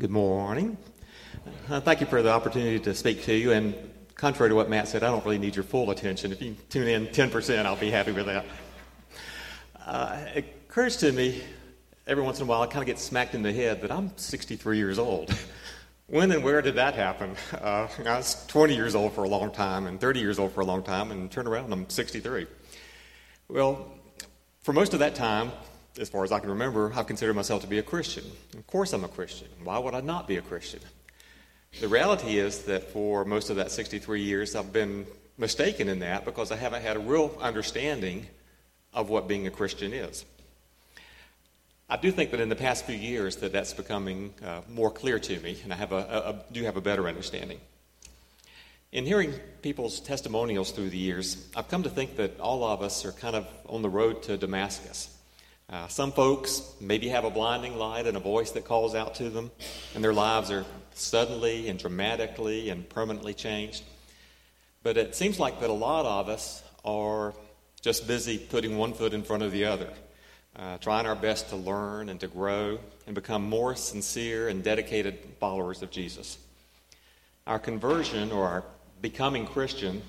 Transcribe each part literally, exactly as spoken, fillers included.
Good morning. Uh, thank you for the opportunity to speak to you. And contrary to what Matt said, I don't really need your full attention. If you tune in ten percent, I'll be happy with that. Uh, it occurs to me every once in a while, I kind of get smacked in the head that I'm sixty-three years old. When and where did that happen? Uh, I was twenty years old for a long time and thirty years old for a long time, and turn around, I'm sixty-three. Well, for most of that time, as far as I can remember, I've considered myself to be a Christian. Of course I'm a Christian. Why would I not be a Christian? The reality is that for most of that sixty-three years, I've been mistaken in that because I haven't had a real understanding of what being a Christian is. I do think that in the past few years that that's becoming uh, more clear to me, and I have a, a, a, do have a better understanding. In hearing people's testimonials through the years, I've come to think that all of us are kind of on the road to Damascus. Uh, some folks maybe have a blinding light and a voice that calls out to them, and their lives are suddenly and dramatically and permanently changed. But it seems like that a lot of us are just busy putting one foot in front of the other. Uh, trying our best to learn and to grow and become more sincere and dedicated followers of Jesus. Our conversion or our becoming Christian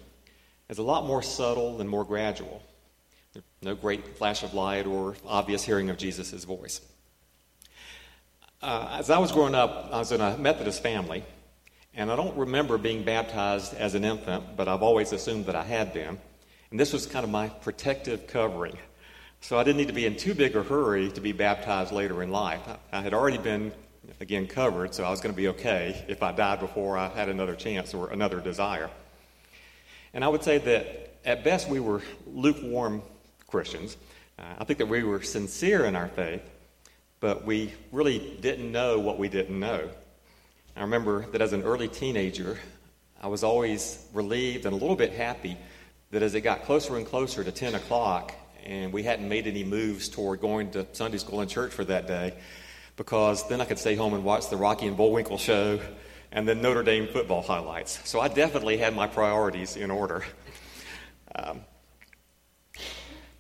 is a lot more subtle and more gradual. There's no great flash of light or obvious hearing of Jesus' voice. Uh, as I was growing up, I was in a Methodist family, and I don't remember being baptized as an infant, but I've always assumed that I had been. And this was kind of my protective covering. So I didn't need to be in too big a hurry to be baptized later in life. I had already been, again, covered, so I was going to be okay if I died before I had another chance or another desire. And I would say that at best we were lukewarm Christians. Uh, I think that we were sincere in our faith, but we really didn't know what we didn't know. I remember that as an early teenager, I was always relieved and a little bit happy that as it got closer and closer to ten o'clock, and we hadn't made any moves toward going to Sunday school and church for that day, because then I could stay home and watch the Rocky and Bullwinkle show and then Notre Dame football highlights. So I definitely had my priorities in order. Um,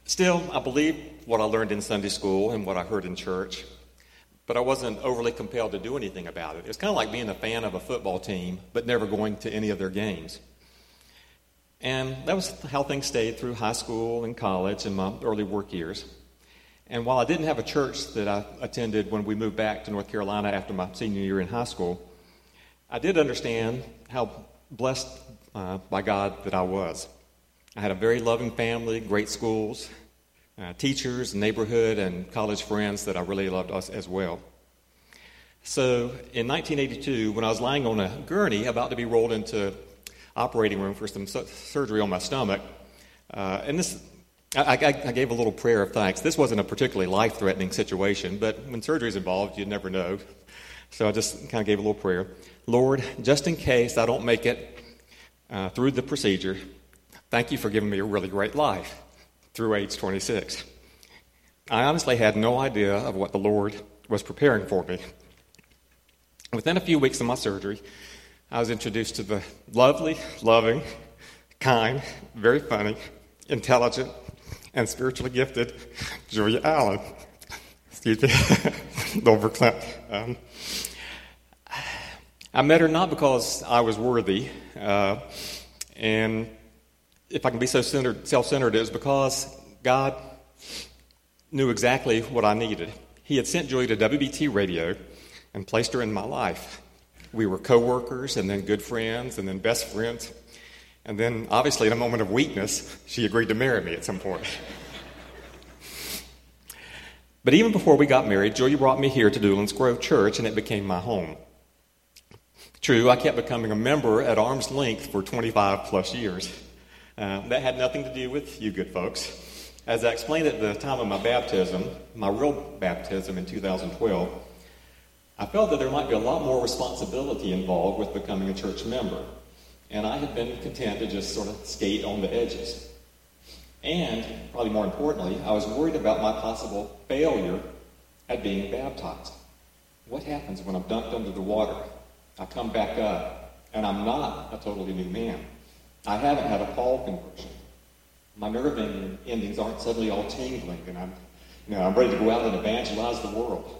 still, I believed what I learned in Sunday school and what I heard in church, but I wasn't overly compelled to do anything about it. It was kind of like being a fan of a football team, but never going to any of their games. And that was how things stayed through high school and college and my early work years. And while I didn't have a church that I attended when we moved back to North Carolina after my senior year in high school, I did understand how blessed uh, by God that I was. I had a very loving family, great schools, uh, teachers, neighborhood, and college friends that I really loved us as well. So in nineteen eighty-two, when I was lying on a gurney about to be rolled into operating room for some su- surgery on my stomach. Uh, and this, I, I, I gave a little prayer of thanks. This wasn't a particularly life-threatening situation, but when surgery is involved, you never know. So I just kind of gave a little prayer. Lord, just in case I don't make it uh, through the procedure, thank you for giving me a really great life through age twenty-six. I honestly had no idea of what the Lord was preparing for me. Within a few weeks of my surgery, I was introduced to the lovely, loving, kind, very funny, intelligent, and spiritually gifted Julia Allen. Excuse me, Dover Clint. Um, I met her not because I was worthy, uh, and if I can be so centered, self-centered, it was because God knew exactly what I needed. He had sent Julia to W B T radio and placed her in my life. We were co-workers and then good friends and then best friends. And then, obviously, in a moment of weakness, she agreed to marry me at some point. But even before we got married, Julia brought me here to Doolin's Grove Church, and it became my home. True, I kept becoming a member at arm's length for twenty-five plus years. Uh, that had nothing to do with you good folks. As I explained at the time of my baptism, my real baptism in two thousand twelve, I felt that there might be a lot more responsibility involved with becoming a church member, and I had been content to just sort of skate on the edges. And, probably more importantly, I was worried about my possible failure at being baptized. What happens when I'm dunked under the water? I come back up, and I'm not a totally new man. I haven't had a Paul conversion. My nerve endings aren't suddenly all tingling, and I'm, you know, I'm ready to go out and evangelize the world.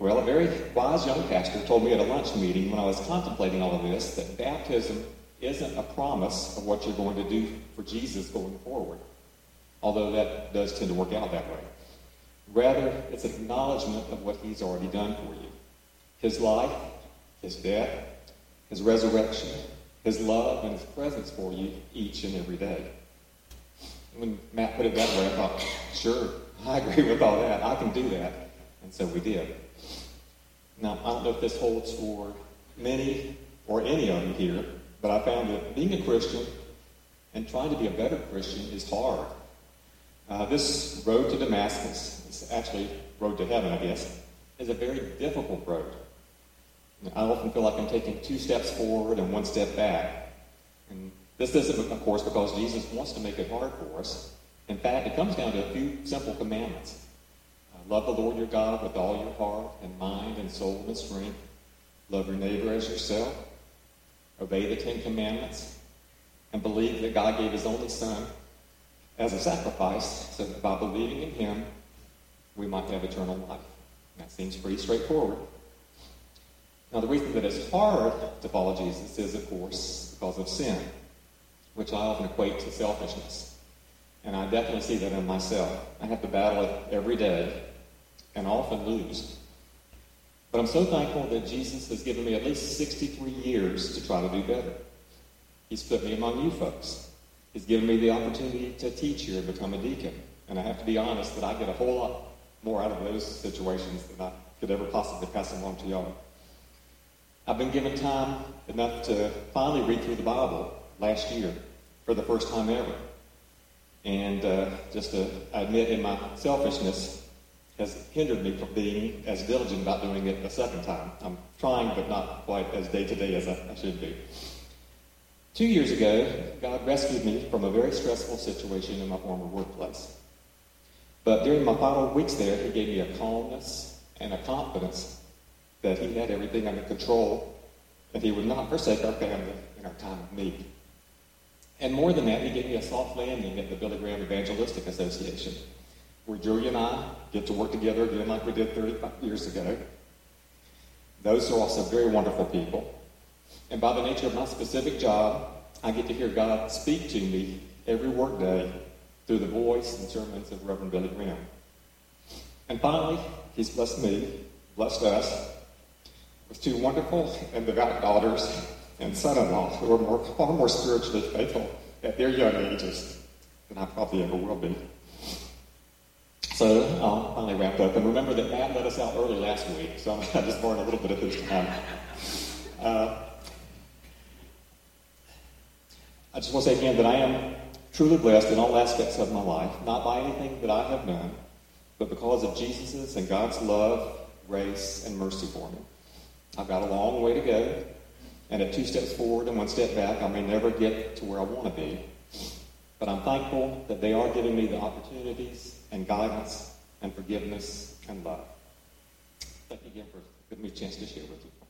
Well, a very wise young pastor told me at a lunch meeting when I was contemplating all of this that baptism isn't a promise of what you're going to do for Jesus going forward, although that does tend to work out that way. Rather, it's an acknowledgement of what he's already done for you. His life, his death, his resurrection, his love, and his presence for you each and every day. When Matt put it that way, I thought, sure, I agree with all that. I can do that. And so we did. Now, I don't know if this holds for many or any of you here, but I found that being a Christian and trying to be a better Christian is hard. Uh, this road to Damascus, it's actually road to heaven, I guess, is a very difficult road. I often feel like I'm taking two steps forward and one step back. And this isn't, of course, because Jesus wants to make it hard for us. In fact, it comes down to a few simple commandments. Uh, love the Lord your God with all your heart and mind and soul and strength. Love your neighbor as yourself. Obey the Ten Commandments. And believe that God gave his only Son as a sacrifice so that by believing in him, we might have eternal life. And that seems pretty straightforward. Now, the reason that it's hard to follow Jesus is, of course, because of sin, which I often equate to selfishness. And I definitely see that in myself. I have to battle it every day and often lose. But I'm so thankful that Jesus has given me at least sixty-three years to try to do better. He's put me among you folks. He's given me the opportunity to teach here and become a deacon. And I have to be honest that I get a whole lot more out of those situations than I could ever possibly pass along to y'all. I've been given time enough to finally read through the Bible last year for the first time ever. And uh, just to admit in my selfishness has hindered me from being as diligent about doing it a second time. I'm trying, but not quite as day-to-day as I, I should be. Two years ago, God rescued me from a very stressful situation in my former workplace. But during my final weeks there, he gave me a calmness and a confidence that he had everything under control, and he would not forsake our family in our time of need. And more than that, he gave me a soft landing at the Billy Graham Evangelistic Association, where Julia and I get to work together again like we did thirty-five years ago. Those are also very wonderful people. And by the nature of my specific job, I get to hear God speak to me every workday through the voice and sermons of Reverend Billy Graham. And finally, he's blessed me, blessed us, with two wonderful and devout daughters and son-in-law who are more, far more spiritually faithful at their young ages than I probably ever will be. So I'll finally wrap up. And remember that Matt let us out early last week, so I'm just borrowing a little bit of his time. Uh, I just want to say again that I am truly blessed in all aspects of my life, not by anything that I have done, but because of Jesus' and God's love, grace, and mercy for me. I've got a long way to go, and at two steps forward and one step back, I may never get to where I want to be. But I'm thankful that they are giving me the opportunities and guidance and forgiveness and love. Thank you again for giving me a chance to share with you.